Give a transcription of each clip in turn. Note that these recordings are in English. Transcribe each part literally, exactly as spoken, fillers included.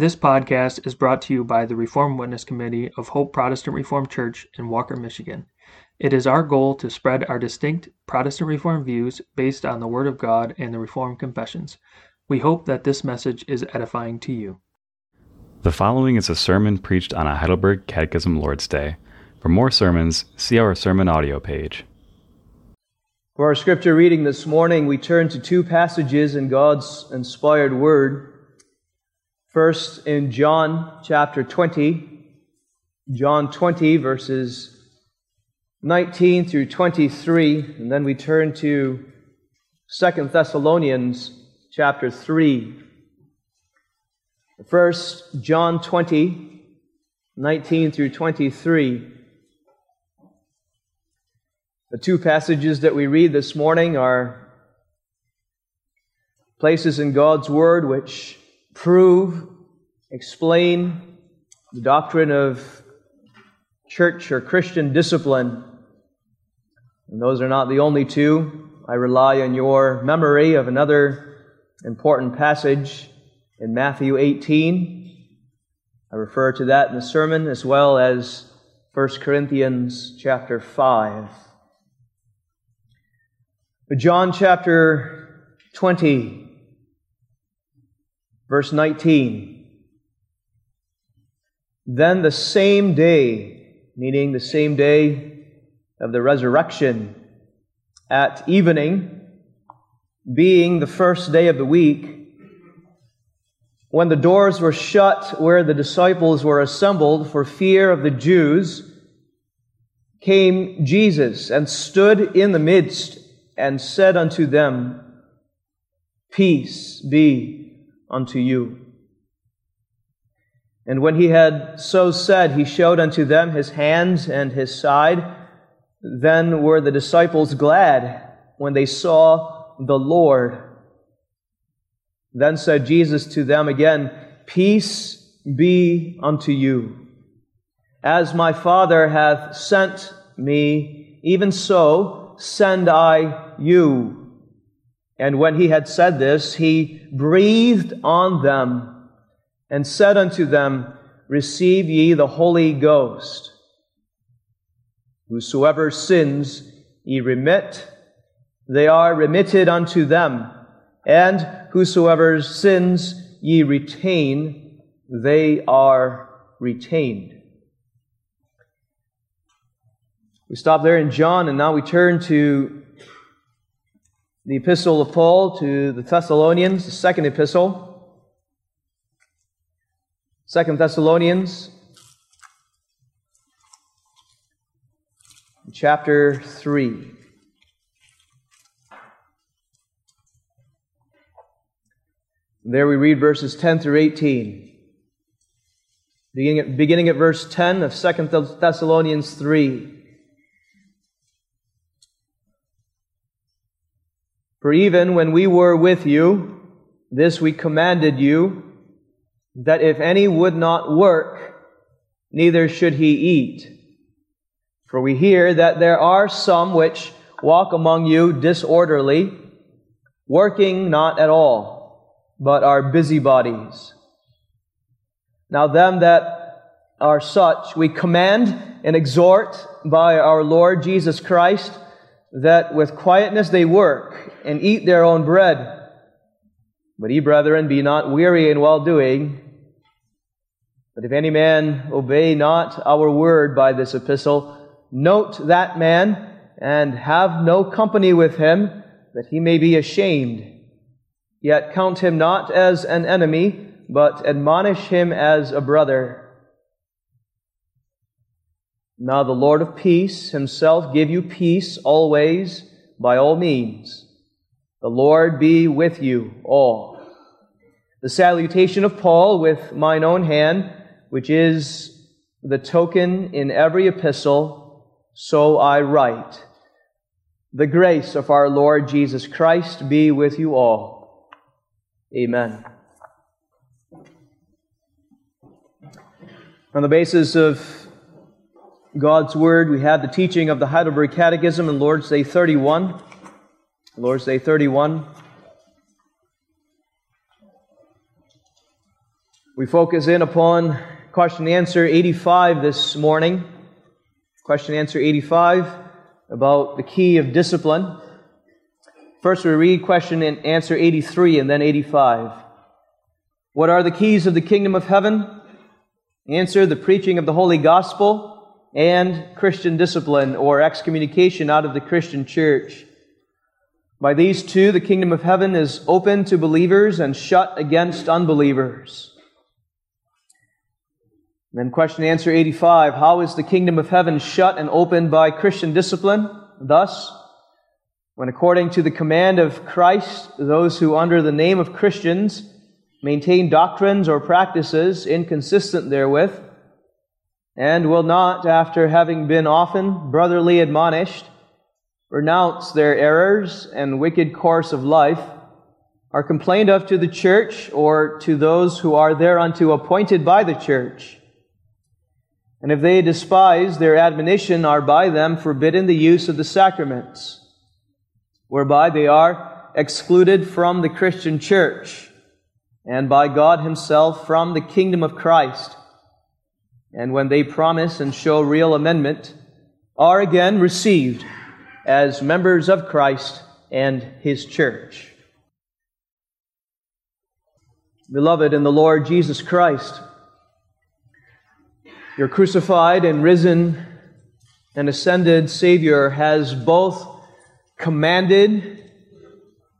This podcast is brought to you by the Reformed Witness Committee of Hope Protestant Reformed Church in Walker, Michigan. It is our goal to spread our distinct Protestant Reformed views based on the Word of God and the Reformed Confessions. We hope that this message is edifying to you. The following is a sermon preached on a Heidelberg Catechism Lord's Day. For more sermons, see our sermon audio page. For our scripture reading this morning, we turn to two passages in God's inspired Word. First, in John chapter twenty, John twenty, verses nineteen through twenty-three, and then we turn to Second Thessalonians chapter three. First, John twenty, nineteen through twenty-three. The two passages that we read this morning are places in God's Word which prove, explain the doctrine of church or Christian discipline. And those are not the only two. I rely on your memory of another important passage in Matthew eighteen. I refer to that in the sermon, as well as First Corinthians chapter five. But John chapter twenty, verse nineteen. Then the same day, meaning the same day of the resurrection, at evening, being the first day of the week, when the doors were shut where the disciples were assembled for fear of the Jews, came Jesus and stood in the midst and said unto them, Peace be unto you. And when he had so said, he showed unto them his hands and his side. Then were the disciples glad when they saw the Lord. Then said Jesus to them again, Peace be unto you. As my Father hath sent me, even so send I you. And when he had said this, he breathed on them and said unto them, Receive ye the Holy Ghost. Whosoever sins ye remit, they are remitted unto them. And whosoever sins ye retain, they are retained. We stop there in John, and now we turn to the epistle of Paul to the Thessalonians, the second epistle, Second Thessalonians, chapter three. There we read verses ten through eighteen, beginning at, beginning at verse ten of Second Thessalonians three. For even when we were with you, this we commanded you, that if any would not work, neither should he eat. For we hear that there are some which walk among you disorderly, working not at all, but are busybodies. Now them that are such we command and exhort by our Lord Jesus Christ, that with quietness they work and eat their own bread. But ye, brethren, be not weary in well-doing. But if any man obey not our word by this epistle, note that man, and have no company with him, that he may be ashamed. Yet count him not as an enemy, but admonish him as a brother. Now the Lord of peace himself give you peace always, by all means. The Lord be with you all. The salutation of Paul with mine own hand, which is the token in every epistle, so I write. The grace of our Lord Jesus Christ be with you all. Amen. On the basis of God's Word, we have the teaching of the Heidelberg Catechism in Lord's Day thirty-one. Lord's Day thirty-one. We focus in upon question and answer eighty-five this morning. Question and answer eighty-five about the key of discipline. First we read question and answer eighty-three and then eighty-five. What are the keys of the kingdom of heaven? Answer, the preaching of the holy gospel and Christian discipline or excommunication out of the Christian church. By these two, the kingdom of heaven is open to believers and shut against unbelievers. And then question and answer eighty-five, how is the kingdom of heaven shut and opened by Christian discipline? Thus, when according to the command of Christ, those who under the name of Christians maintain doctrines or practices inconsistent therewith, and will not, after having been often brotherly admonished, renounce their errors and wicked course of life, are complained of to the church or to those who are thereunto appointed by the church. And if they despise their admonition, are by them forbidden the use of the sacraments, whereby they are excluded from the Christian church, and by God Himself from the kingdom of Christ. And when they promise and show real amendment, are again received as members of Christ and His church. Beloved in the Lord Jesus Christ, your crucified and risen and ascended Savior has both commanded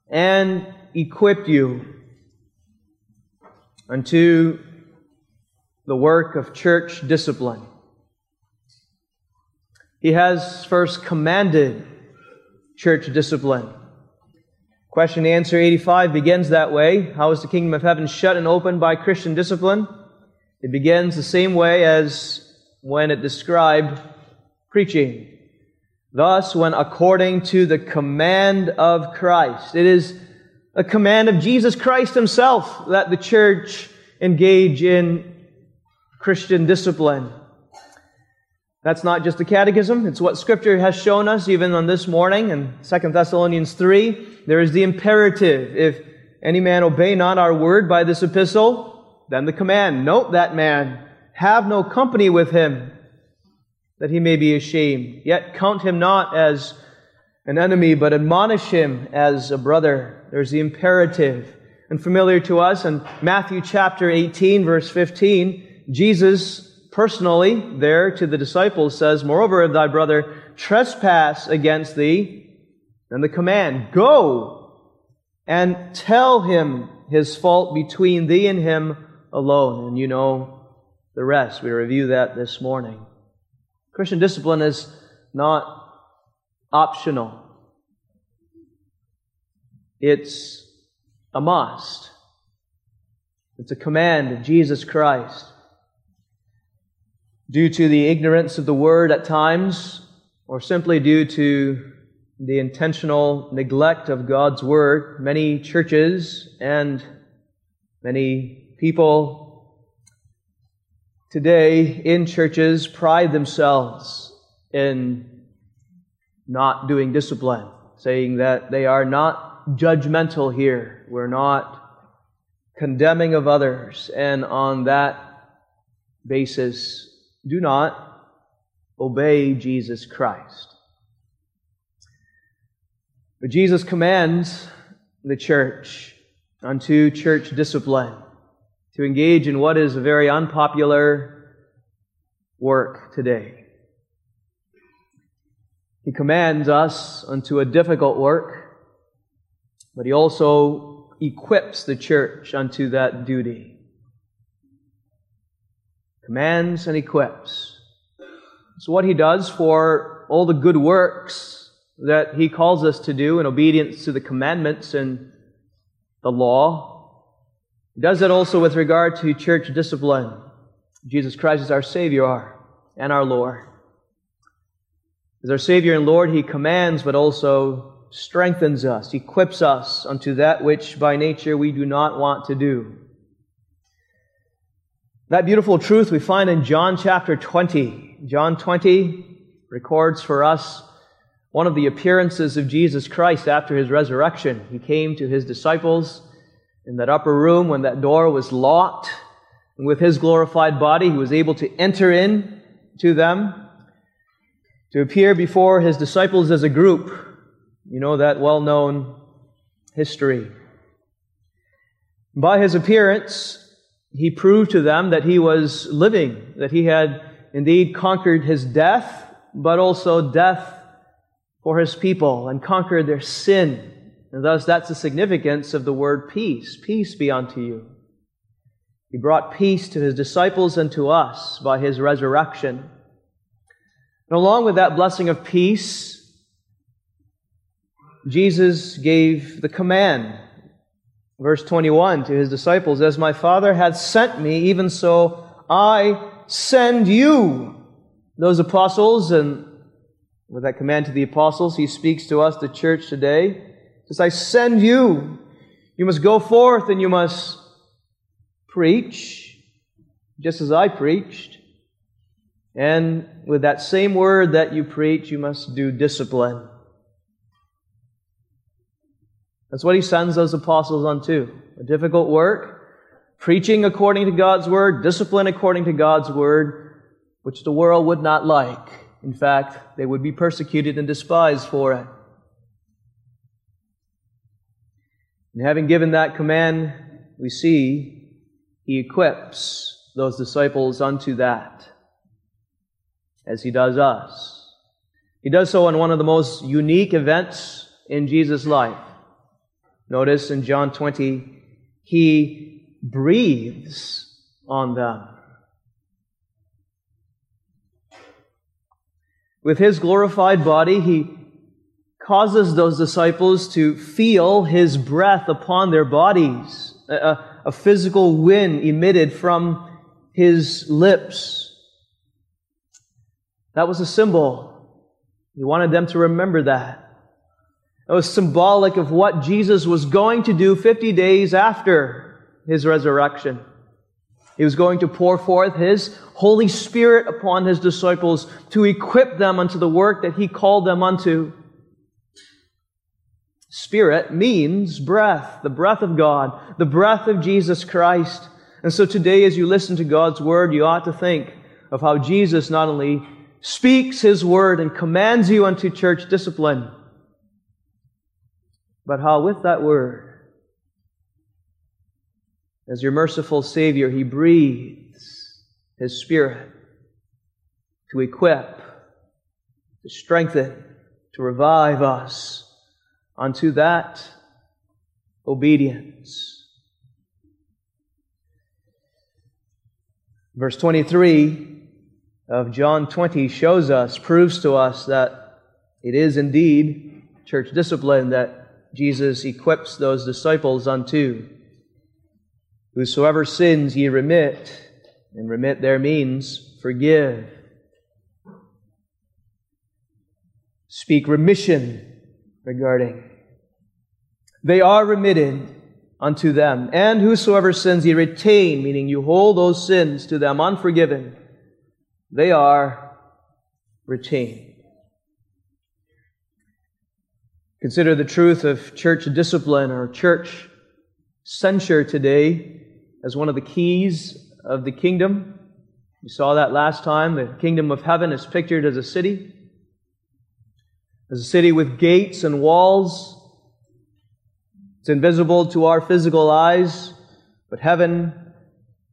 and equipped you unto the work of church discipline. He has first commanded church discipline. Question and answer eighty-five begins that way. How is the kingdom of heaven shut and opened by Christian discipline? It begins the same way as when it described preaching. Thus, when according to the command of Christ. It is a command of Jesus Christ Himself that the church engage in Christian discipline. That's not just the catechism, it's what Scripture has shown us, even on this morning in Second Thessalonians three. There is the imperative, if any man obey not our word by this epistle, then the command, note that man, have no company with him, that he may be ashamed. Yet count him not as an enemy, but admonish him as a brother. There's the imperative. And familiar to us in Matthew chapter eighteen, verse fifteen, Jesus personally, there to the disciples says, moreover, if thy brother trespass against thee, then the command, go and tell him his fault between thee and him alone. And you know the rest. We review that this morning. Christian discipline is not optional. It's a must. It's a command of Jesus Christ. Due to the ignorance of the word at times, or simply due to the intentional neglect of God's word, many churches and many people today in churches pride themselves in not doing discipline, saying that they are not judgmental here, we're not condemning of others, and on that basis, do not obey Jesus Christ. But Jesus commands the church unto church discipline to engage in what is a very unpopular work today. He commands us unto a difficult work, but He also equips the church unto that duty. Commands and equips. So what He does for all the good works that He calls us to do in obedience to the commandments and the law, He does that also with regard to church discipline. Jesus Christ is our Savior and our Lord. As our Savior and Lord, He commands but also strengthens us, equips us unto that which by nature we do not want to do. That beautiful truth we find in John chapter twenty. John twenty records for us one of the appearances of Jesus Christ after His resurrection. He came to His disciples in that upper room when that door was locked, And with his glorified body, he was able to enter in to them, to appear before his disciples as a group. You know that well-known history. By his appearance, he proved to them that he was living, that he had indeed conquered his death, but also death for his people, and conquered their sin. And thus, that's the significance of the word peace. Peace be unto you. He brought peace to his disciples and to us by his resurrection. And along with that blessing of peace, Jesus gave the command, verse twenty-one, to his disciples, "As my Father hath sent me, even so I send you." Those apostles, and with that command to the apostles, he speaks to us, the church today. He says, "I send you. You must go forth and you must preach, just as I preached. And with that same word that you preach, you must do discipline." That's what he sends those apostles unto. A difficult work, preaching according to God's word, discipline according to God's word, which the world would not like. In fact, they would be persecuted and despised for it. And having given that command, we see he equips those disciples unto that, as he does us. He does so in one of the most unique events in Jesus' life. Notice in John twenty, he breathes on them. With his glorified body, he causes those disciples to feel his breath upon their bodies. Uh, a physical wind emitted from his lips. That was a symbol. He wanted them to remember that. It was symbolic of what Jesus was going to do fifty days after his resurrection. He was going to pour forth his Holy Spirit upon his disciples to equip them unto the work that he called them unto. Spirit means breath, the breath of God, the breath of Jesus Christ. And so today, as you listen to God's word, you ought to think of how Jesus not only speaks his word and commands you unto church discipline, but how with that word, as your merciful Savior, he breathes his Spirit to equip, to strengthen, to revive us unto that obedience. Verse twenty-three of John twenty shows us, proves to us that it is indeed church discipline that Jesus equips those disciples unto. "Whosoever sins ye remit," and remit there means forgive. Speak remission regarding. "They are remitted unto them. And whosoever sins ye retain," meaning you hold those sins to them unforgiven, "they are retained." Consider the truth of church discipline or church censure today as one of the keys of the kingdom. We saw that last time. The kingdom of heaven is pictured as a city, as a city with gates and walls. It's invisible to our physical eyes, but heaven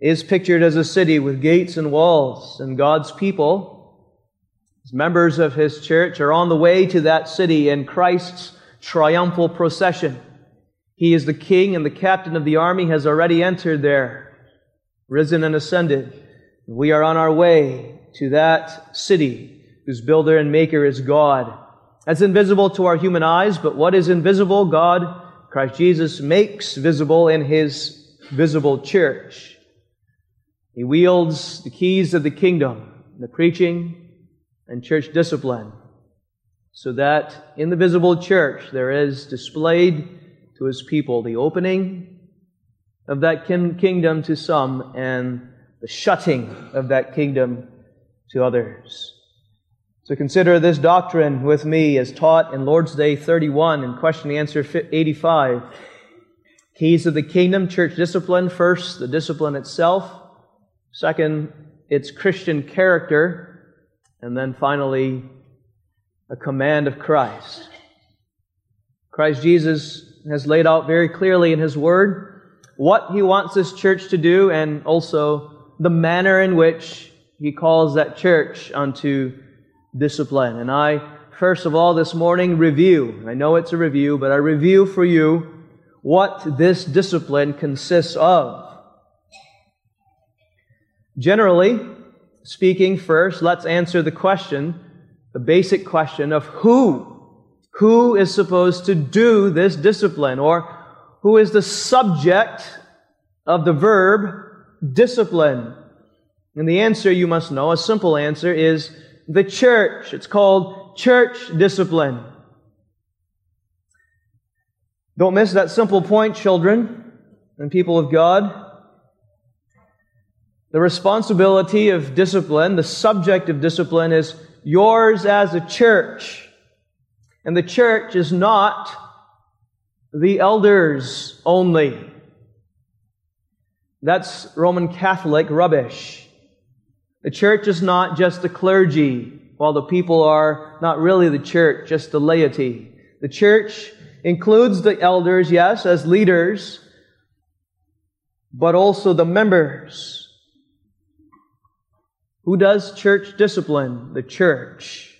is pictured as a city with gates and walls, and God's people, as members of his church, are on the way to that city in Christ's triumphal procession. He is the king, and the captain of the army has already entered there, risen and ascended. We are on our way to that city whose builder and maker is God. That's invisible to our human eyes, but what is invisible, God, Christ Jesus, makes visible in his visible church. He wields the keys of the kingdom, the preaching and church discipline, so that in the visible church there is displayed to his people the opening of that kingdom to some and the shutting of that kingdom to others. So consider this doctrine with me as taught in Lord's Day thirty-one and question and answer eighty-five. Keys of the kingdom, church discipline. First, the discipline itself. Second, its Christian character. And then finally, a command of Christ. Christ Jesus has laid out very clearly in His Word what He wants His church to do, and also the manner in which He calls that church unto discipline. And I, first of all, this morning, review. I know it's a review, but I review for you what this discipline consists of. Generally speaking, first, let's answer the question, the basic question of who. Who is supposed to do this discipline? Or who is the subject of the verb discipline? And the answer, you must know, a simple answer, is the church. It's called church discipline. Don't miss that simple point, children and people of God. The responsibility of discipline, the subject of discipline, is yours as a church. And the church is not the elders only. That's Roman Catholic rubbish. The church is not just the clergy, while the people are not really the church, just the laity. The church includes the elders, yes, as leaders, but also the members. Who does church discipline? The church.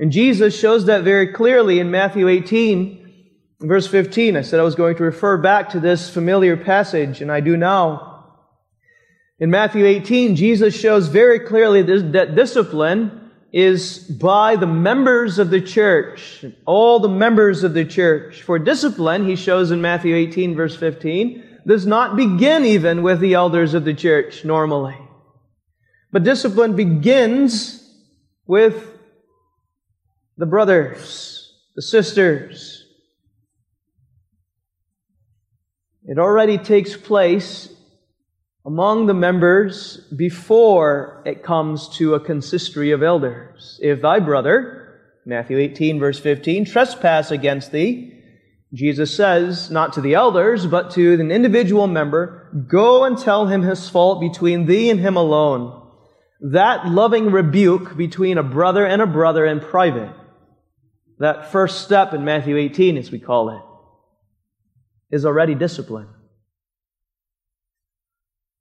And Jesus shows that very clearly in Matthew eighteen, verse fifteen. I said I was going to refer back to this familiar passage, and I do now. In Matthew eighteen, Jesus shows very clearly this, that discipline is by the members of the church, all the members of the church. For discipline, He shows in Matthew eighteen, verse fifteen, does not begin even with the elders of the church normally. But discipline begins with the brothers, the sisters. It already takes place among the members before it comes to a consistory of elders. If thy brother, Matthew eighteen, verse fifteen, trespass against thee, Jesus says, not to the elders, but to an individual member, go and tell him his fault between thee and him alone. That loving rebuke between a brother and a brother in private, that first step in Matthew eighteen, as we call it, is already discipline.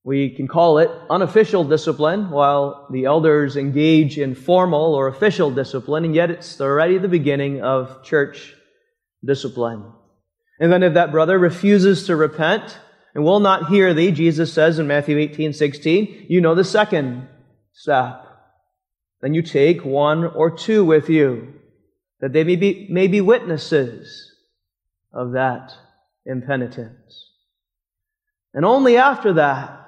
We can call it unofficial discipline, while the elders engage in formal or official discipline, and yet it's already the beginning of church discipline. And then if that brother refuses to repent and will not hear thee, Jesus says in Matthew eighteen sixteen, you know the second step. Then you take one or two with you, that they may be, may be witnesses of that impenitence. And only after that,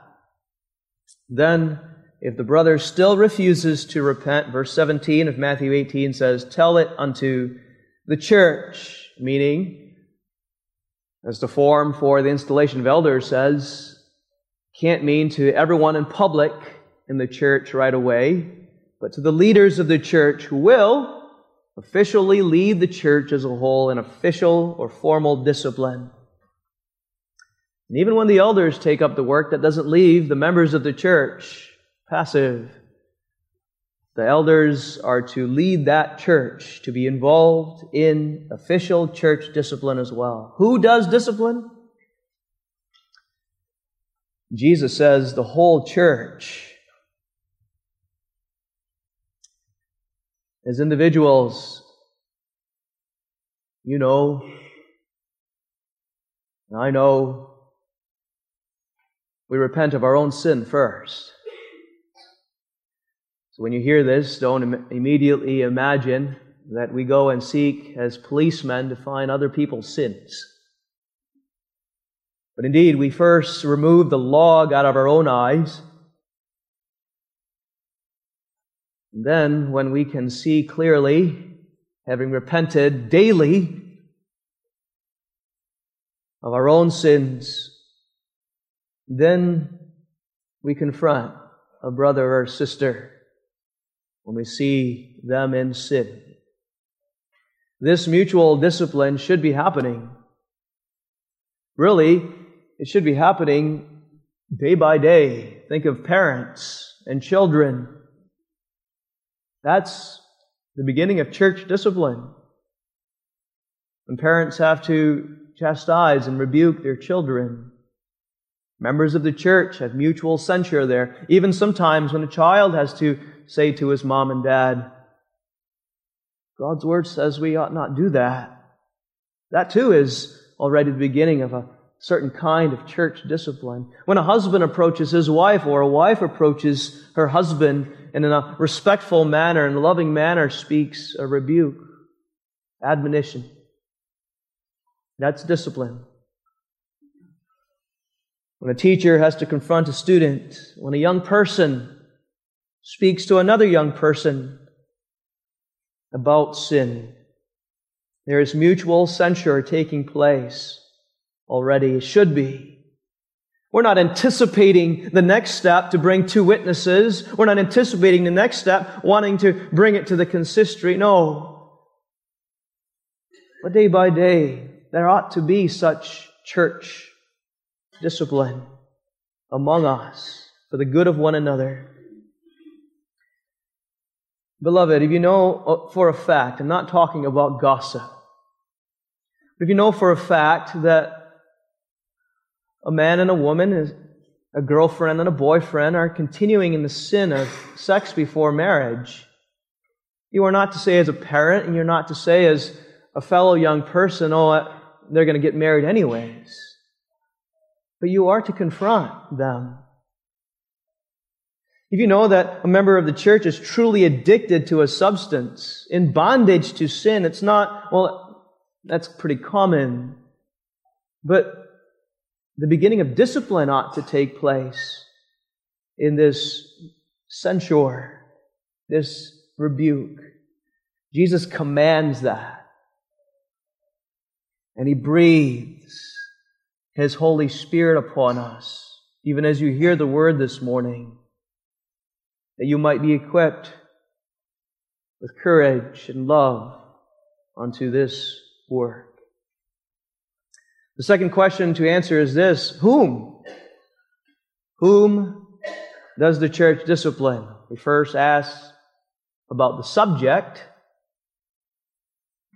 then, if the brother still refuses to repent, verse seventeen of Matthew eighteen says, tell it unto the church, meaning, as the form for the installation of elders says, can't mean to everyone in public in the church right away, but to the leaders of the church who will officially lead the church as a whole in official or formal discipline. And even when the elders take up the work, that doesn't leave the members of the church passive. The elders are to lead that church, to be involved in official church discipline as well. Who does discipline? Jesus says the whole church. As individuals, you know, and I know, we repent of our own sin first. So when you hear this, don't im- immediately imagine that we go and seek as policemen to find other people's sins. But indeed, we first remove the log out of our own eyes. And then, when we can see clearly, having repented daily of our own sins, then we confront a brother or sister when we see them in sin. This mutual discipline should be happening. Really, it should be happening day by day. Think of parents and children. That's the beginning of church discipline. When parents have to chastise and rebuke their children. Members of the church have mutual censure there. Even sometimes when a child has to say to his mom and dad, God's Word says we ought not do that. That too is already the beginning of a certain kind of church discipline. When a husband approaches his wife or a wife approaches her husband and in a respectful manner and loving manner speaks a rebuke, admonition. That's discipline. When a teacher has to confront a student, when a young person speaks to another young person about sin, there is mutual censure taking place already. It should be. We're not anticipating the next step to bring two witnesses. We're not anticipating the next step wanting to bring it to the consistory. No. But day by day, there ought to be such church discipline among us for the good of one another. Beloved, if you know for a fact, I'm not talking about gossip, but if you know for a fact that a man and a woman, a girlfriend and a boyfriend are continuing in the sin of sex before marriage, you are not to say as a parent and you're not to say as a fellow young person, oh, they're going to get married anyways. But you are to confront them. If you know that a member of the church is truly addicted to a substance, in bondage to sin, it's not, well, that's pretty common. But the beginning of discipline ought to take place in this censure, this rebuke. Jesus commands that. And He breathes His Holy Spirit upon us, even as you hear the Word this morning, that you might be equipped with courage and love unto this work. The second question to answer is this: whom? Whom does the church discipline? We first asked about the subject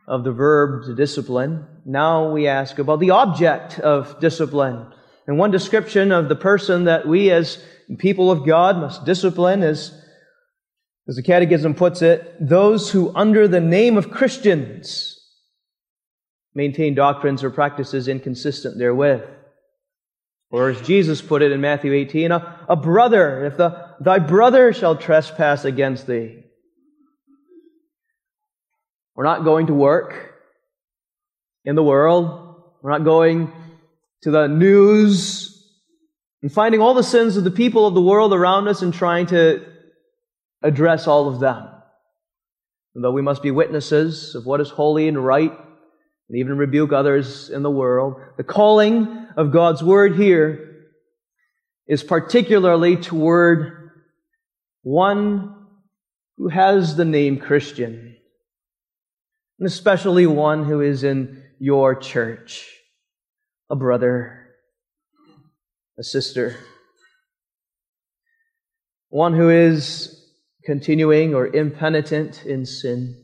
of the verb to discipline. Now we ask about the object of discipline. And one description of the person that we as people of God must discipline is, as the Catechism puts it, those who under the name of Christians maintain doctrines or practices inconsistent therewith. Or as Jesus put it in Matthew eighteen, a, a brother, if the, thy brother shall trespass against thee. We're not going to work in the world. We're not going to the news and finding all the sins of the people of the world around us and trying to address all of them. And though we must be witnesses of what is holy and right, and even rebuke others in the world, the calling of God's Word here is particularly toward one who has the name Christian, and especially one who is in your church, a brother, a sister, one who is continuing or impenitent in sin,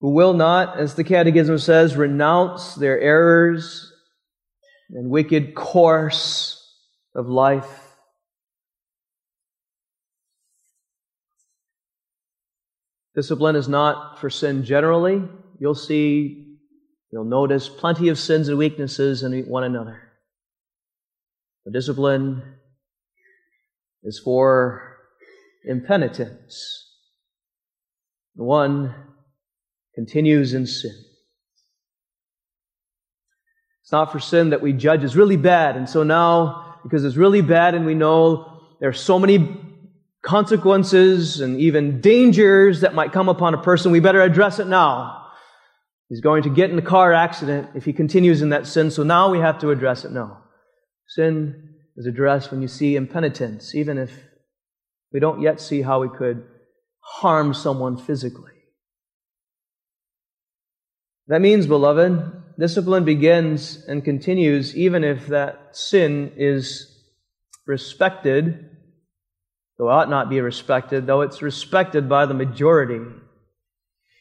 who will not, as the Catechism says, renounce their errors and wicked course of life. Discipline is not for sin generally. You'll see You'll notice plenty of sins and weaknesses in one another. The discipline is for impenitence. The one continues in sin. It's not for sin that we judge is really bad, and so now, because it's really bad and we know there are so many consequences and even dangers that might come upon a person, we better address it now. He's going to get in a car accident if he continues in that sin, so now we have to address it. No. Sin is addressed when you see impenitence, even if we don't yet see how we could harm someone physically. That means, beloved, discipline begins and continues even if that sin is respected, though it ought not be respected, though it's respected by the majority.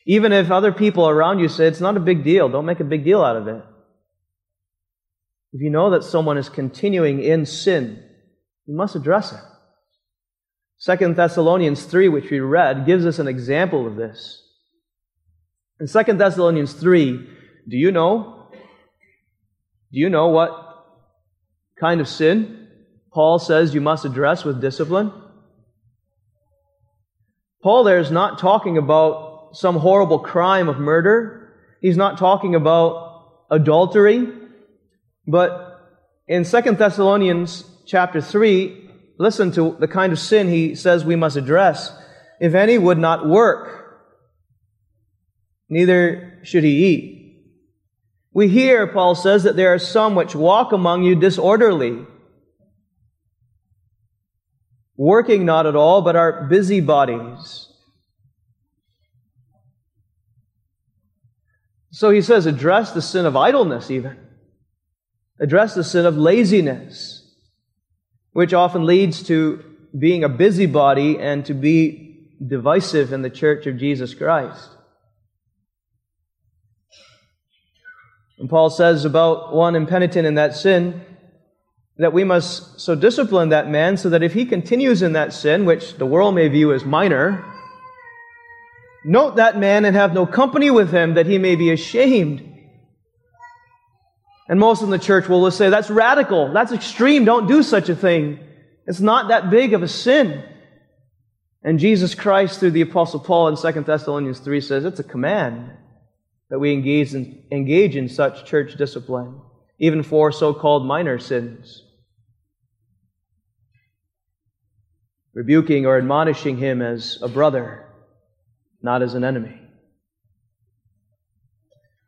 Even if other people around you say, it's not a big deal, don't make a big deal out of it. If you know that someone is continuing in sin, you must address it. Second Thessalonians three, which we read, gives us an example of this. In Second Thessalonians three, do you know? Do you know what kind of sin Paul says you must address with discipline? Paul there is not talking about some horrible crime of murder. He's not talking about adultery. But in Second Thessalonians chapter three, listen to the kind of sin he says we must address. If any would not work, neither should he eat. We hear, Paul says, that there are some which walk among you disorderly, working not at all, but are busybodies. So he says, address the sin of idleness even. Address the sin of laziness, which often leads to being a busybody and to be divisive in the church of Jesus Christ. And Paul says about one impenitent in that sin that we must so discipline that man so that if he continues in that sin, which the world may view as minor, note that man and have no company with him that he may be ashamed. And most in the church will say, that's radical, that's extreme, don't do such a thing. It's not that big of a sin. And Jesus Christ, through the Apostle Paul in Second Thessalonians three, says it's a command that we engage in, engage in such church discipline, even for so-called minor sins. Rebuking or admonishing him as a brother, not as an enemy.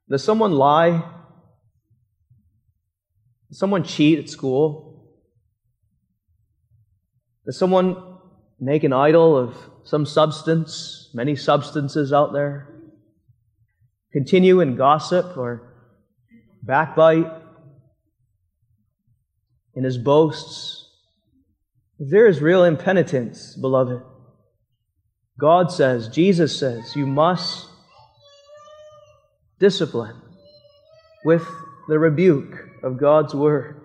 Does someone lie? Did someone cheat at school? Did someone make an idol of some substance? Many substances out there. Continue in gossip or backbite, in his boasts. If there is real impenitence, beloved, God says, Jesus says, you must discipline with the rebuke of God's Word.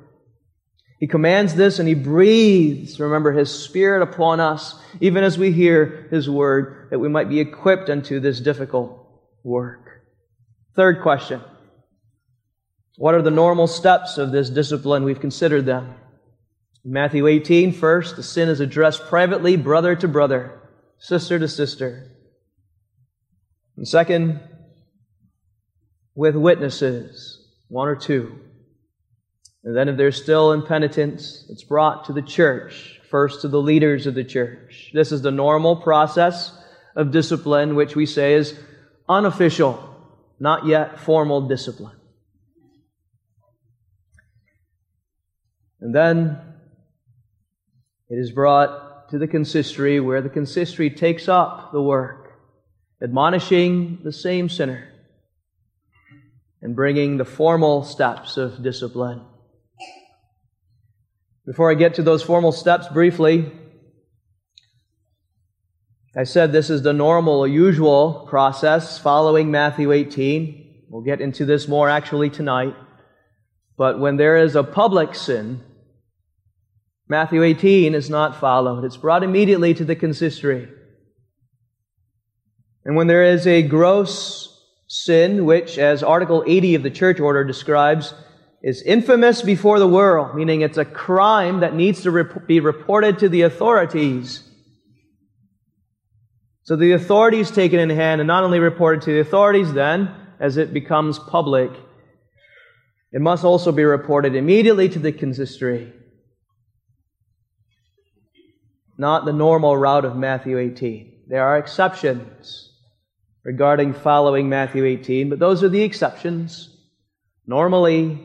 He commands this and He breathes, remember, His Spirit upon us, even as we hear His Word, that we might be equipped unto this difficult work. Third question. What are the normal steps of this discipline? We've considered them. In Matthew eighteen, first, the sin is addressed privately, brother to brother, sister to sister. And second, with witnesses, one or two. And then if there's still impenitence, it's brought to the church, first to the leaders of the church. This is the normal process of discipline, which we say is unofficial, not yet formal discipline. And then it is brought to the consistory, where the consistory takes up the work, admonishing the same sinner and bringing the formal steps of discipline. Before I get to those formal steps briefly, I said this is the normal or usual process following Matthew eighteen. We'll get into this more actually tonight. But when there is a public sin, Matthew eighteen is not followed. It's brought immediately to the consistory. And when there is a gross sin, which as Article eighty of the church order describes, is infamous before the world, meaning it's a crime that needs to rep- be reported to the authorities. So the authorities take it in hand and not only reported to the authorities then, as it becomes public, it must also be reported immediately to the consistory. Not the normal route of Matthew eighteen. There are exceptions regarding following Matthew eighteen, but those are the exceptions. Normally,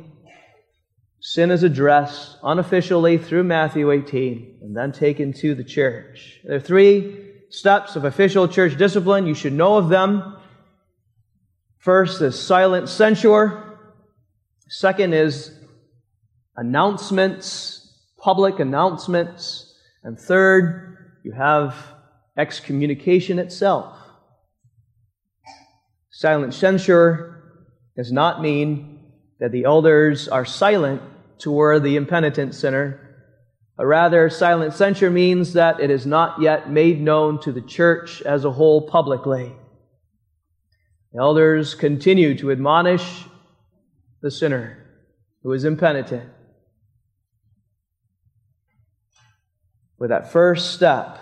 sin is addressed unofficially through Matthew eighteen and then taken to the church. There are three steps of official church discipline. You should know of them. First is silent censure. Second is announcements, public announcements. And third, you have excommunication itself. Silent censure does not mean that the elders are silent toward the impenitent sinner. Rather, silent censure means that it is not yet made known to the church as a whole publicly. The elders continue to admonish the sinner who is impenitent. With that first step,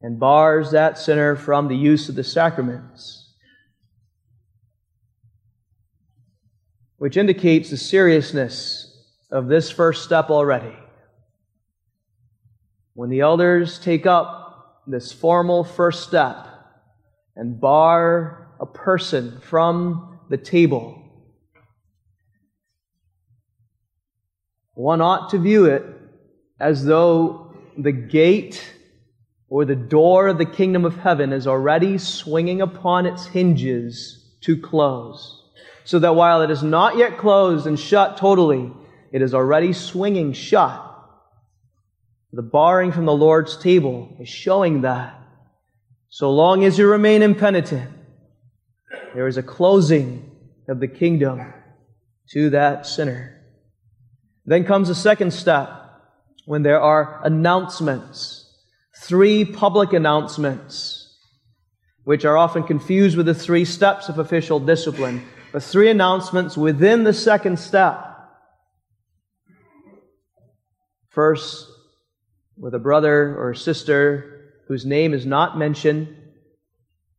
and bars that sinner from the use of the sacraments, which indicates the seriousness of this first step already. When the elders take up this formal first step and bar a person from the table, one ought to view it as though the gate or the door of the kingdom of heaven is already swinging upon its hinges to close, so that while it is not yet closed and shut totally, it is already swinging shut. The barring from the Lord's table is showing that so long as you remain impenitent, there is a closing of the kingdom to that sinner. Then comes the second step, when there are announcements, three public announcements, which are often confused with the three steps of official discipline, but three announcements within the second step. First, with a brother or a sister whose name is not mentioned,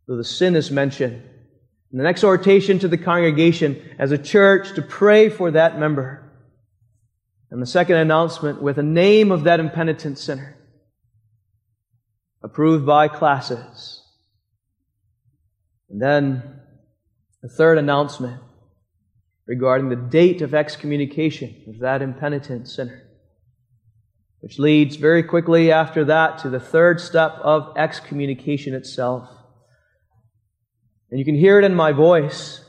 though the sin is mentioned. And an exhortation to the congregation as a church to pray for that member. And the second announcement with a name of that impenitent sinner, approved by classes. And then the third announcement regarding the date of excommunication of that impenitent sinner, which leads very quickly after that to the third step of excommunication itself. And you can hear it in my voice.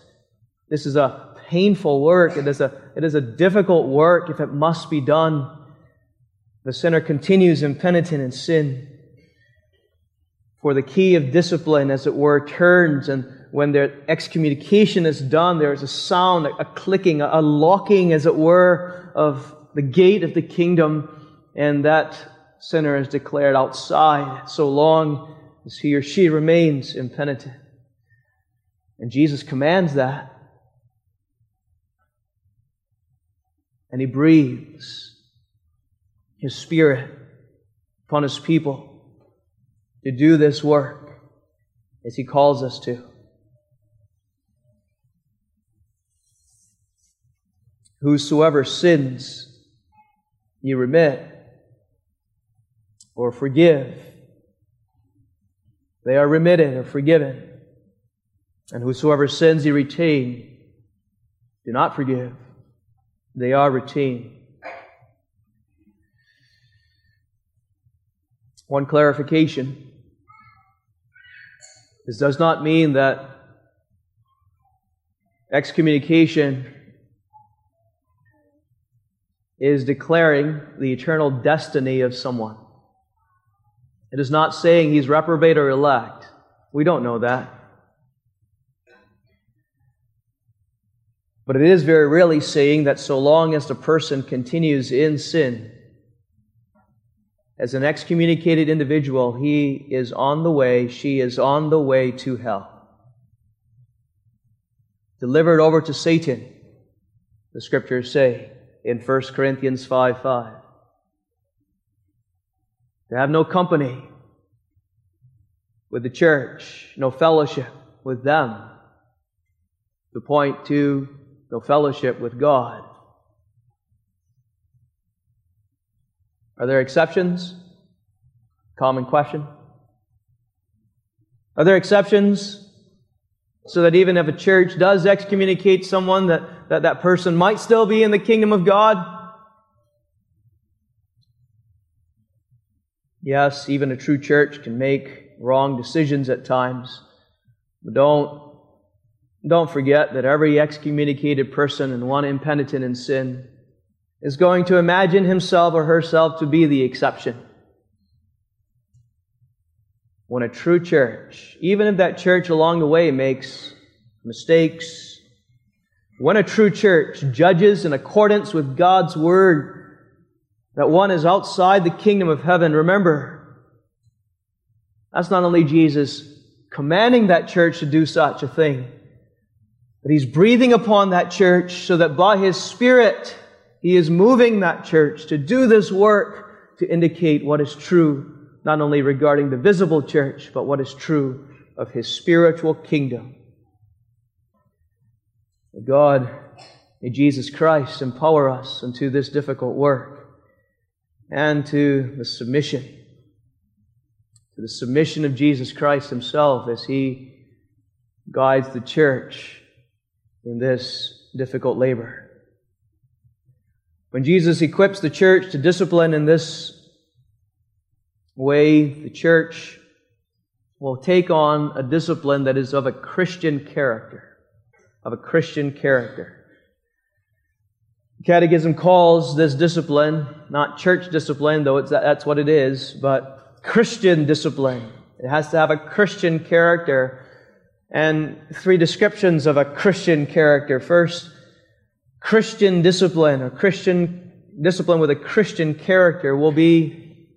This is a painful work. It is a, it is a difficult work if it must be done. The sinner continues impenitent in sin. For the key of discipline, as it were, turns, and when their excommunication is done, there is a sound, a clicking, a locking, as it were, of the gate of the kingdom. And that sinner is declared outside so long as he or she remains impenitent. And Jesus commands that. And He breathes His Spirit upon His people to do this work as He calls us to. Whosoever sins, ye remit, or forgive, they are remitted or forgiven. And whosoever sins ye retain, do not forgive, they are retained. One clarification. This does not mean that excommunication is declaring the eternal destiny of someone. It is not saying he's reprobate or elect. We don't know that. But it is very really saying that so long as the person continues in sin, as an excommunicated individual, he is on the way, she is on the way to hell, delivered over to Satan, the Scriptures say in First Corinthians five five. To have no company with the church, no fellowship with them, to point to no fellowship with God. Are there exceptions? Common question. Are there exceptions? So that even if a church does excommunicate someone, that, that that person might still be in the kingdom of God? Yes, even a true church can make wrong decisions at times. But don't Don't forget that every excommunicated person and one impenitent in sin is going to imagine himself or herself to be the exception. When a true church, even if that church along the way makes mistakes, when a true church judges in accordance with God's word that one is outside the kingdom of heaven, remember, that's not only Jesus commanding that church to do such a thing, but He's breathing upon that church so that by His Spirit He is moving that church to do this work to indicate what is true, not only regarding the visible church, but what is true of His spiritual kingdom. May God, may Jesus Christ empower us unto this difficult work and to the submission, to the submission of Jesus Christ Himself as He guides the church in this difficult labor. When Jesus equips the church to discipline in this way, the church will take on a discipline that is of a Christian character, of a Christian character. The Catechism calls this discipline, not church discipline, though it's, that's what it is, but Christian discipline. It has to have a Christian character, and three descriptions of a Christian character. First, Christian discipline, or Christian discipline with a Christian character will be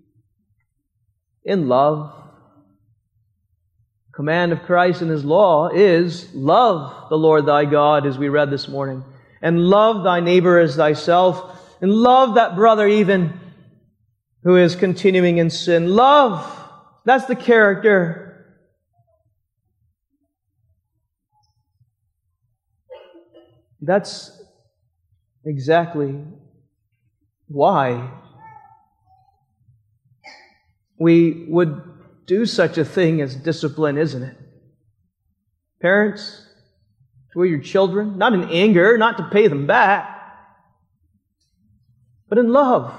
in love. Command of Christ and His law is love the Lord thy God, as we read this morning, and love thy neighbor as thyself, and love that brother even who is continuing in sin. Love, that's the character. That's exactly why we would do such a thing as discipline, isn't it? Parents, to your children, not in anger, not to pay them back, but in love.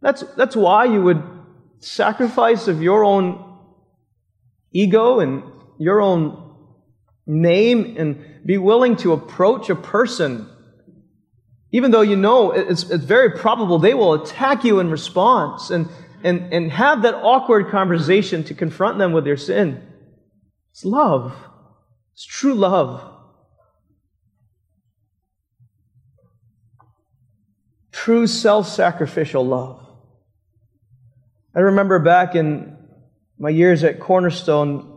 That's, that's why you would sacrifice of your own ego and your own name and be willing to approach a person, even though you know it's, it's very probable they will attack you in response, and And, and have that awkward conversation to confront them with their sin. It's love. It's true love. True self-sacrificial love. I remember back in my years at Cornerstone,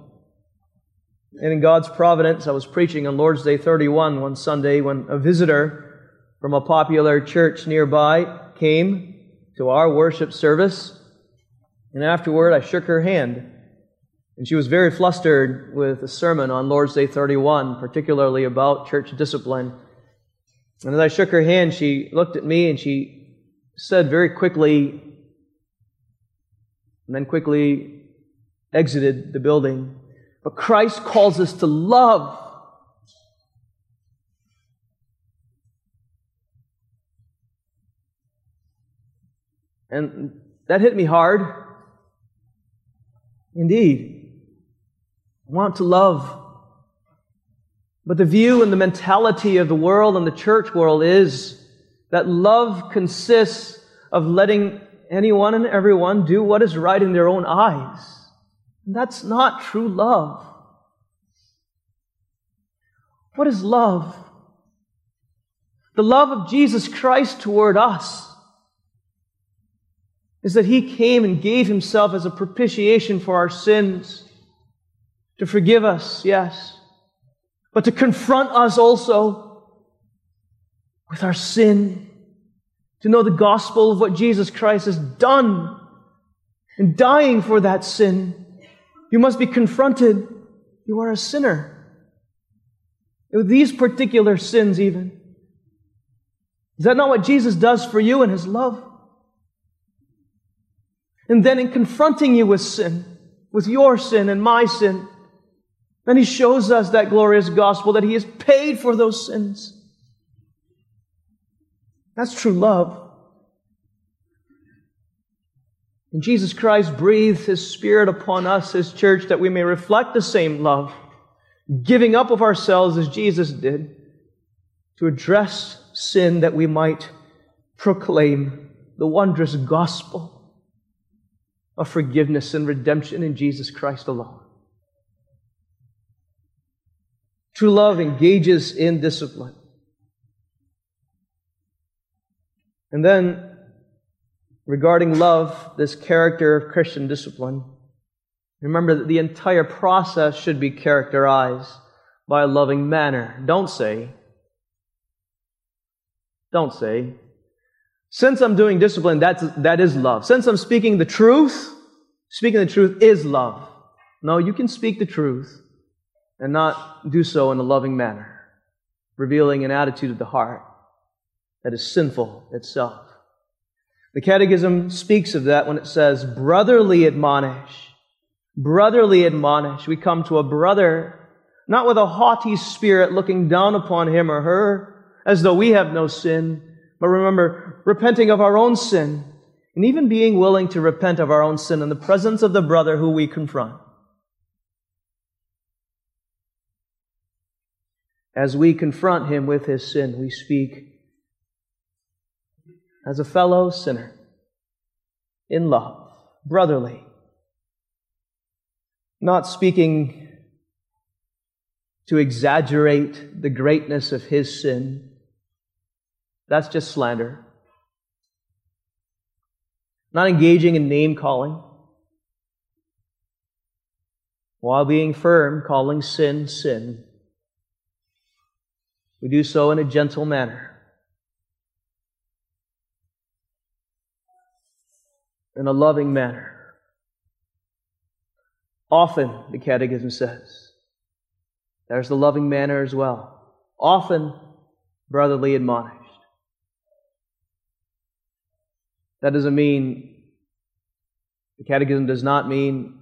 and in God's providence, I was preaching on Lord's Day thirty-one one Sunday when a visitor from a popular church nearby came to our worship service. And afterward, I shook her hand, and she was very flustered with a sermon on Lord's Day thirty-one, particularly about church discipline. And as I shook her hand, she looked at me and she said very quickly, and then quickly exited the building, "But Christ calls us to love." And that hit me hard. Indeed, I want to love. But the view and the mentality of the world and the church world is that love consists of letting anyone and everyone do what is right in their own eyes. And that's not true love. What is love? The love of Jesus Christ toward us is that He came and gave Himself as a propitiation for our sins, to forgive us, yes, but to confront us also with our sin, to know the gospel of what Jesus Christ has done in dying for that sin. You must be confronted. You are a sinner. With these particular sins even. Is that not what Jesus does for you in His love? And then in confronting you with sin, with your sin and my sin, then He shows us that glorious gospel that He has paid for those sins. That's true love. And Jesus Christ breathed His Spirit upon us, His church, that we may reflect the same love. giving up of ourselves as Jesus did, to address sin that we might proclaim the wondrous gospel of forgiveness and redemption in Jesus Christ alone. True love engages in discipline. And then, regarding love, this character of Christian discipline, remember that the entire process should be characterized by a loving manner. Don't say, don't say, since I'm doing discipline, that's, that is love. Since I'm speaking the truth, speaking the truth is love. No, you can speak the truth and not do so in a loving manner, revealing an attitude of the heart that is sinful itself. The Catechism speaks of that when it says, brotherly admonish, brotherly admonish. We come to a brother, not with a haughty spirit looking down upon him or her, as though we have no sin, but remember, repenting of our own sin, and even being willing to repent of our own sin in the presence of the brother who we confront. As we confront him with his sin, we speak as a fellow sinner, in love, brotherly, not speaking to exaggerate the greatness of his sin. That's just slander. Not engaging in name-calling, while being firm, calling sin, sin. We do so in a gentle manner, in a loving manner. Often, the Catechism says, there's the loving manner as well. Often, brotherly admonished. That doesn't mean, the Catechism does not mean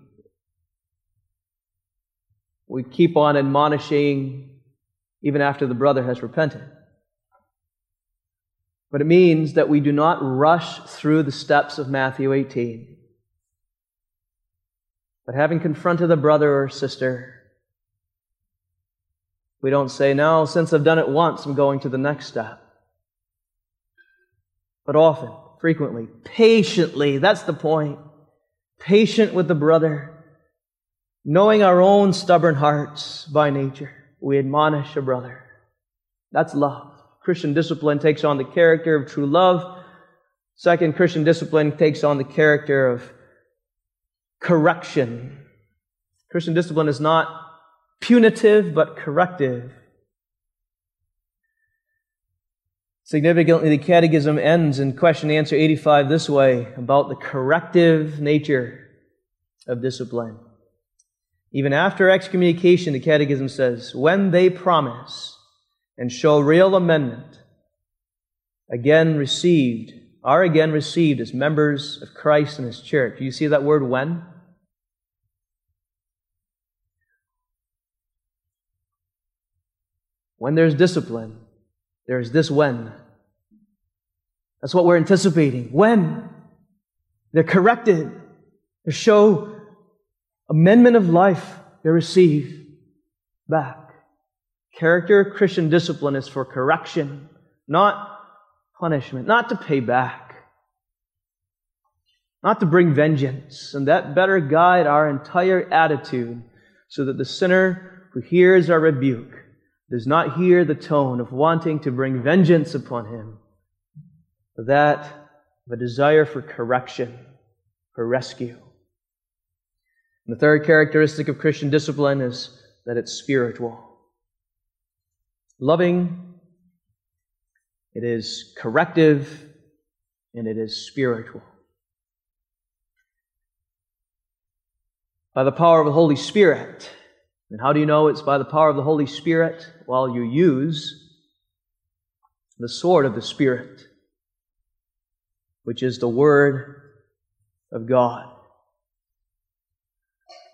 we keep on admonishing even after the brother has repented. But it means that we do not rush through the steps of Matthew eighteen. But having confronted a brother or sister, we don't say, no, since I've done it once, I'm going to the next step. But often, frequently, patiently, that's the point. Patient with the brother, knowing our own stubborn hearts by nature. We admonish a brother. That's love. Christian discipline takes on the character of true love. Second, Christian discipline takes on the character of correction. Christian discipline is not punitive, but corrective. Significantly, the Catechism ends in question and answer eighty-five this way, about the corrective nature of discipline. Even after excommunication, the Catechism says, when they promise and show real amendment, again received, are again received as members of Christ and His church. Do you see that word, when? When there's discipline, there's this when. That's what we're anticipating. When they're corrected, they show amendment of life, they receive back. Character of Christian discipline is for correction, not punishment, not to pay back, not to bring vengeance. And that better guide our entire attitude so that the sinner who hears our rebuke does not hear the tone of wanting to bring vengeance upon him, but that of a desire for correction, for rescue. The third characteristic of Christian discipline is that it's spiritual. Loving, it is corrective, and it is spiritual. By the power of the Holy Spirit. And how do you know it's by the power of the Holy Spirit? Well, you use the sword of the Spirit, which is the Word of God.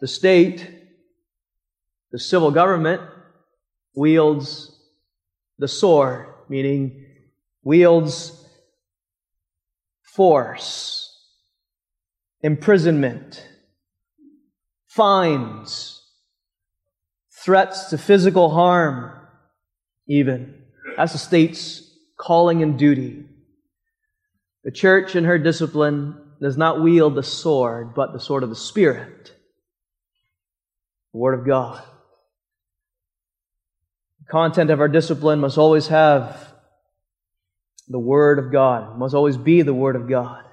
The state, the civil government, wields the sword, meaning wields force, imprisonment, fines, threats to physical harm even. That's the state's calling and duty. The church in her discipline does not wield the sword, but the sword of the Spirit, the Word of God. The content of our discipline must always have the Word of God, it must always be the Word of God.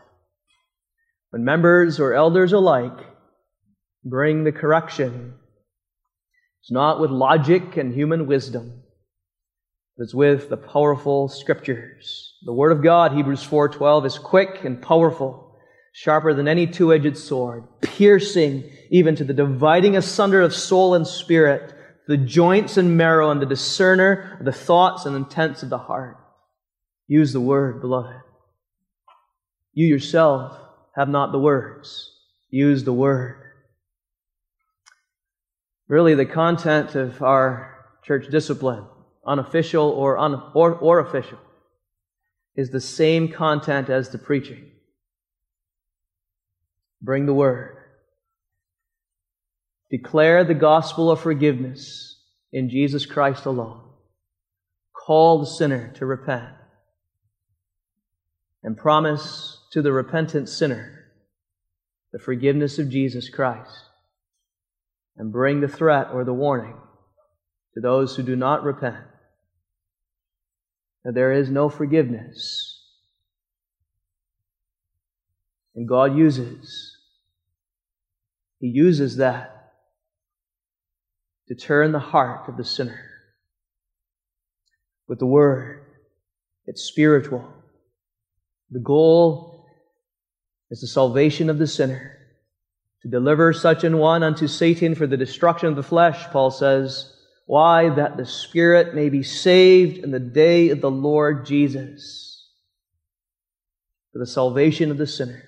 When members or elders alike bring the correction, it's not with logic and human wisdom, but it's with the powerful Scriptures. The Word of God, Hebrews four twelve, is quick and powerful, sharper than any two-edged sword, piercing even to the dividing asunder of soul and spirit, the joints and marrow, and the discerner of the thoughts and intents of the heart. Use the Word, beloved. You yourself have not the words. Use the Word. Really, the content of our church discipline, unofficial or, un- or, or official, is the same content as the preaching. Bring the Word. Declare the gospel of forgiveness in Jesus Christ alone. Call the sinner to repent. And promise to the repentant sinner the forgiveness of Jesus Christ. And bring the threat or the warning to those who do not repent, that there is no forgiveness. And God uses, He uses that to turn the heart of the sinner. With the Word, it's spiritual. The goal is the salvation of the sinner, to deliver such an one unto Satan for the destruction of the flesh, Paul says. Why? That the Spirit may be saved in the day of the Lord Jesus. For the salvation of the sinner.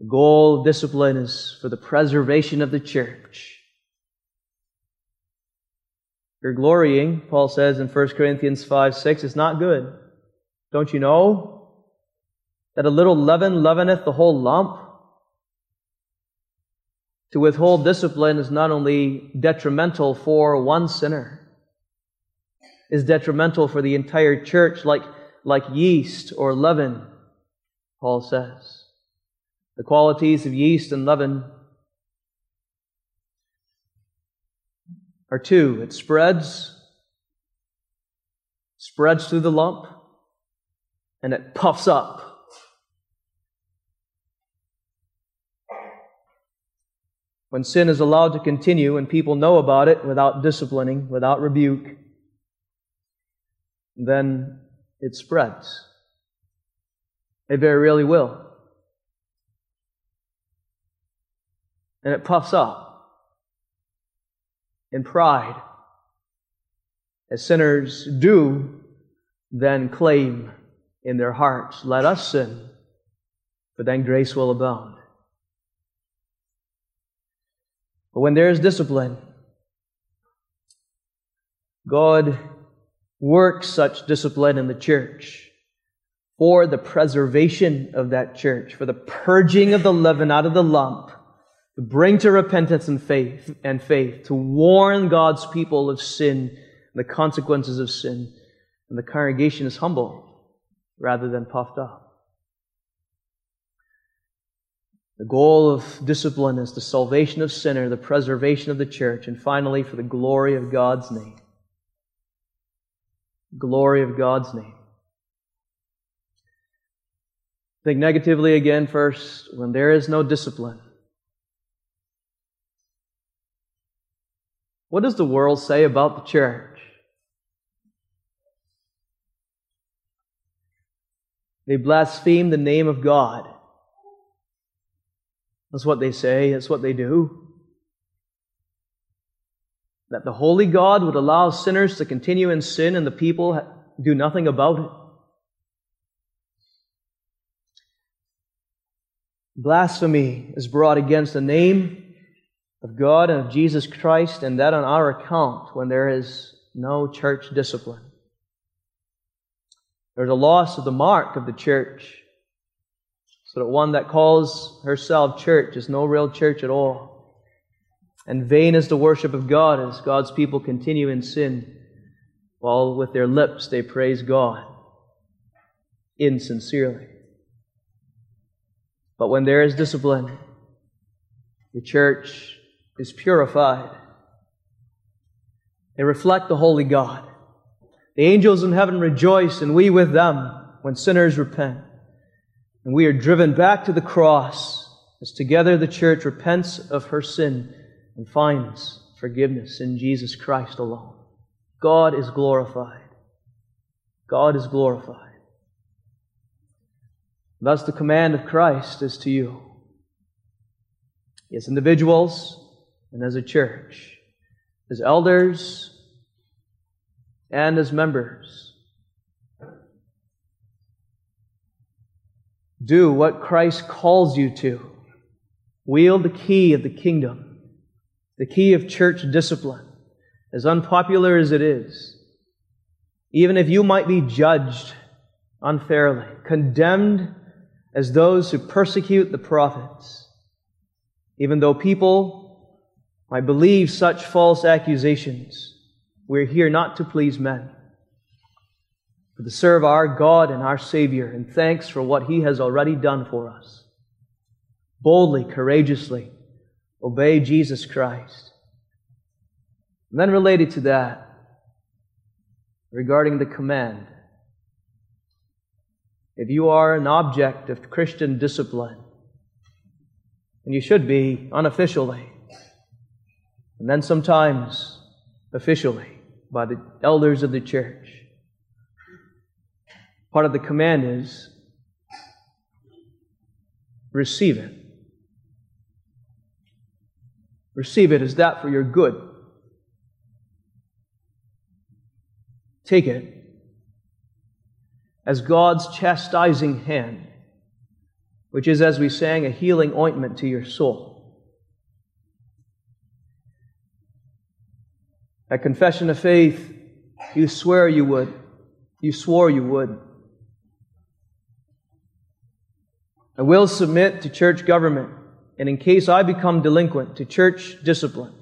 The goal of discipline is for the preservation of the church. Your glorying, Paul says in First Corinthians five six, is not good. Don't you know that a little leaven leaveneth the whole lump? To withhold discipline is not only detrimental for one sinner, it is detrimental for the entire church, like, like yeast or leaven, Paul says. The qualities of yeast and leaven are two. It spreads, spreads through the lump, and it puffs up. When sin is allowed to continue and people know about it without disciplining, without rebuke, then it spreads. It very really will. And it puffs up in pride, as sinners do then claim in their hearts, let us sin, for then grace will abound. But when there is discipline, God works such discipline in the church for the preservation of that church, for the purging of the leaven out of the lump, to bring to repentance and faith, and faith, to warn God's people of sin, the consequences of sin, and the congregation is humbled rather than puffed up. The goal of discipline is the salvation of sinner, the preservation of the church, and finally, for the glory of God's name. Glory of God's name. Think negatively again first. When there is no discipline, what does the world say about the church? They blaspheme the name of God. That's what they say. That's what they do. That the holy God would allow sinners to continue in sin and the people do nothing about it. Blasphemy is brought against the name of God and of Jesus Christ, and that on our account when there is no church discipline. There's a loss of the mark of the church, so that one that calls herself church is no real church at all. And vain is the worship of God as God's people continue in sin, while with their lips they praise God insincerely. But when there is discipline, the church is purified. They reflect the holy God. The angels in heaven rejoice, and we with them, when sinners repent. And we are driven back to the cross, as together the church repents of her sin and finds forgiveness in Jesus Christ alone. God is glorified. God is glorified. Thus the command of Christ is to you, as individuals and as a church, as elders and as members. Do what Christ calls you to. Wield the key of the kingdom, the key of church discipline, as unpopular as it is. Even if you might be judged unfairly, condemned as those who persecute the prophets, even though people might believe such false accusations, we're here not to please men, but to serve our God and our Savior in thanks for what He has already done for us. Boldly, courageously obey Jesus Christ. And then related to that, regarding the command, if you are an object of Christian discipline, and you should be unofficially, and then sometimes officially by the elders of the church, part of the command is receive it. Receive it as that for your good. Take it as God's chastising hand, which is, as we sang, a healing ointment to your soul. At confession of faith, you swear you would. You swore you would. I will submit to church government, and in case I become delinquent, to church discipline.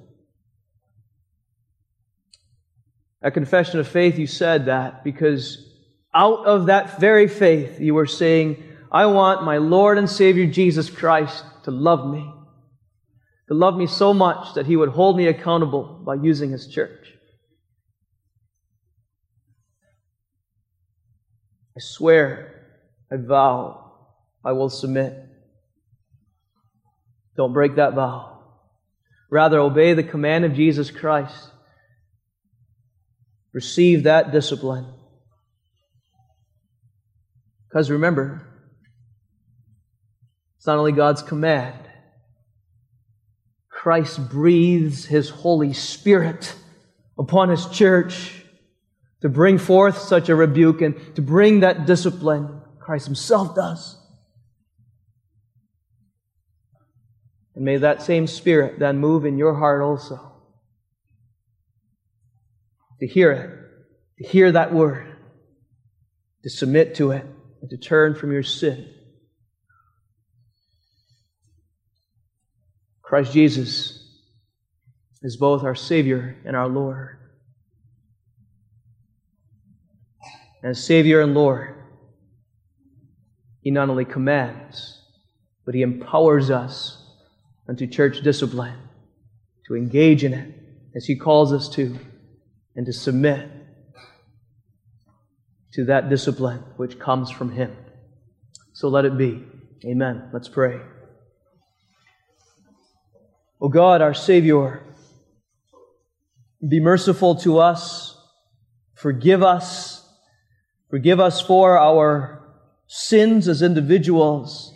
At confession of faith, you said that because out of that very faith, you were saying, I want my Lord and Savior Jesus Christ to love me. To love me so much that He would hold me accountable by using His church. I swear, I vow, I will submit. Don't break that vow. Rather, obey the command of Jesus Christ. Receive that discipline. Because remember, it's not only God's command. Christ breathes His Holy Spirit upon His church to bring forth such a rebuke and to bring that discipline. Christ Himself does. And may that same Spirit then move in your heart also to hear it, to hear that word, to submit to it, and to turn from your sin. Christ Jesus is both our Savior and our Lord. As Savior and Lord, He not only commands, but He empowers us unto church discipline, to engage in it as He calls us to, and to submit to that discipline which comes from Him. So let it be. Amen. Let's pray. O God, our Savior, be merciful to us. Forgive us. Forgive us for our sins as individuals.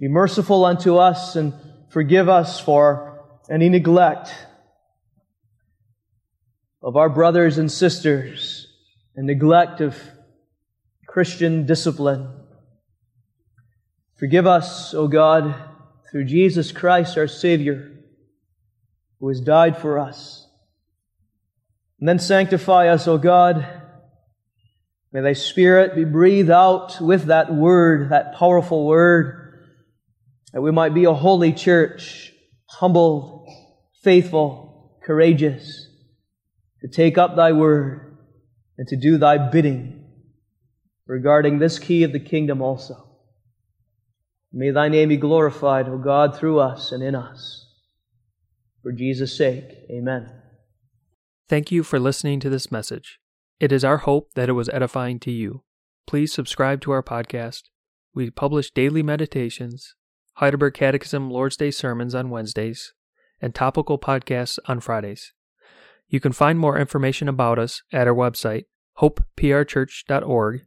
Be merciful unto us and forgive us for any neglect of our brothers and sisters, and neglect of Christian discipline. Forgive us, O God, through Jesus Christ, our Savior, who has died for us. And then sanctify us, O God. May Thy Spirit be breathed out with that word, that powerful word, that we might be a holy church, humbled, faithful, courageous, to take up Thy word and to do Thy bidding regarding this key of the kingdom also. May Thy name be glorified, O God, through us and in us. For Jesus' sake, amen. Thank you for listening to this message. It is our hope that it was edifying to you. Please subscribe to our podcast. We publish daily meditations, Heidelberg Catechism Lord's Day sermons on Wednesdays, and topical podcasts on Fridays. You can find more information about us at our website, hope p r church dot org,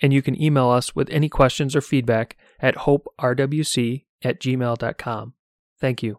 and you can email us with any questions or feedback at hope r w c at gmail dot com. Thank you.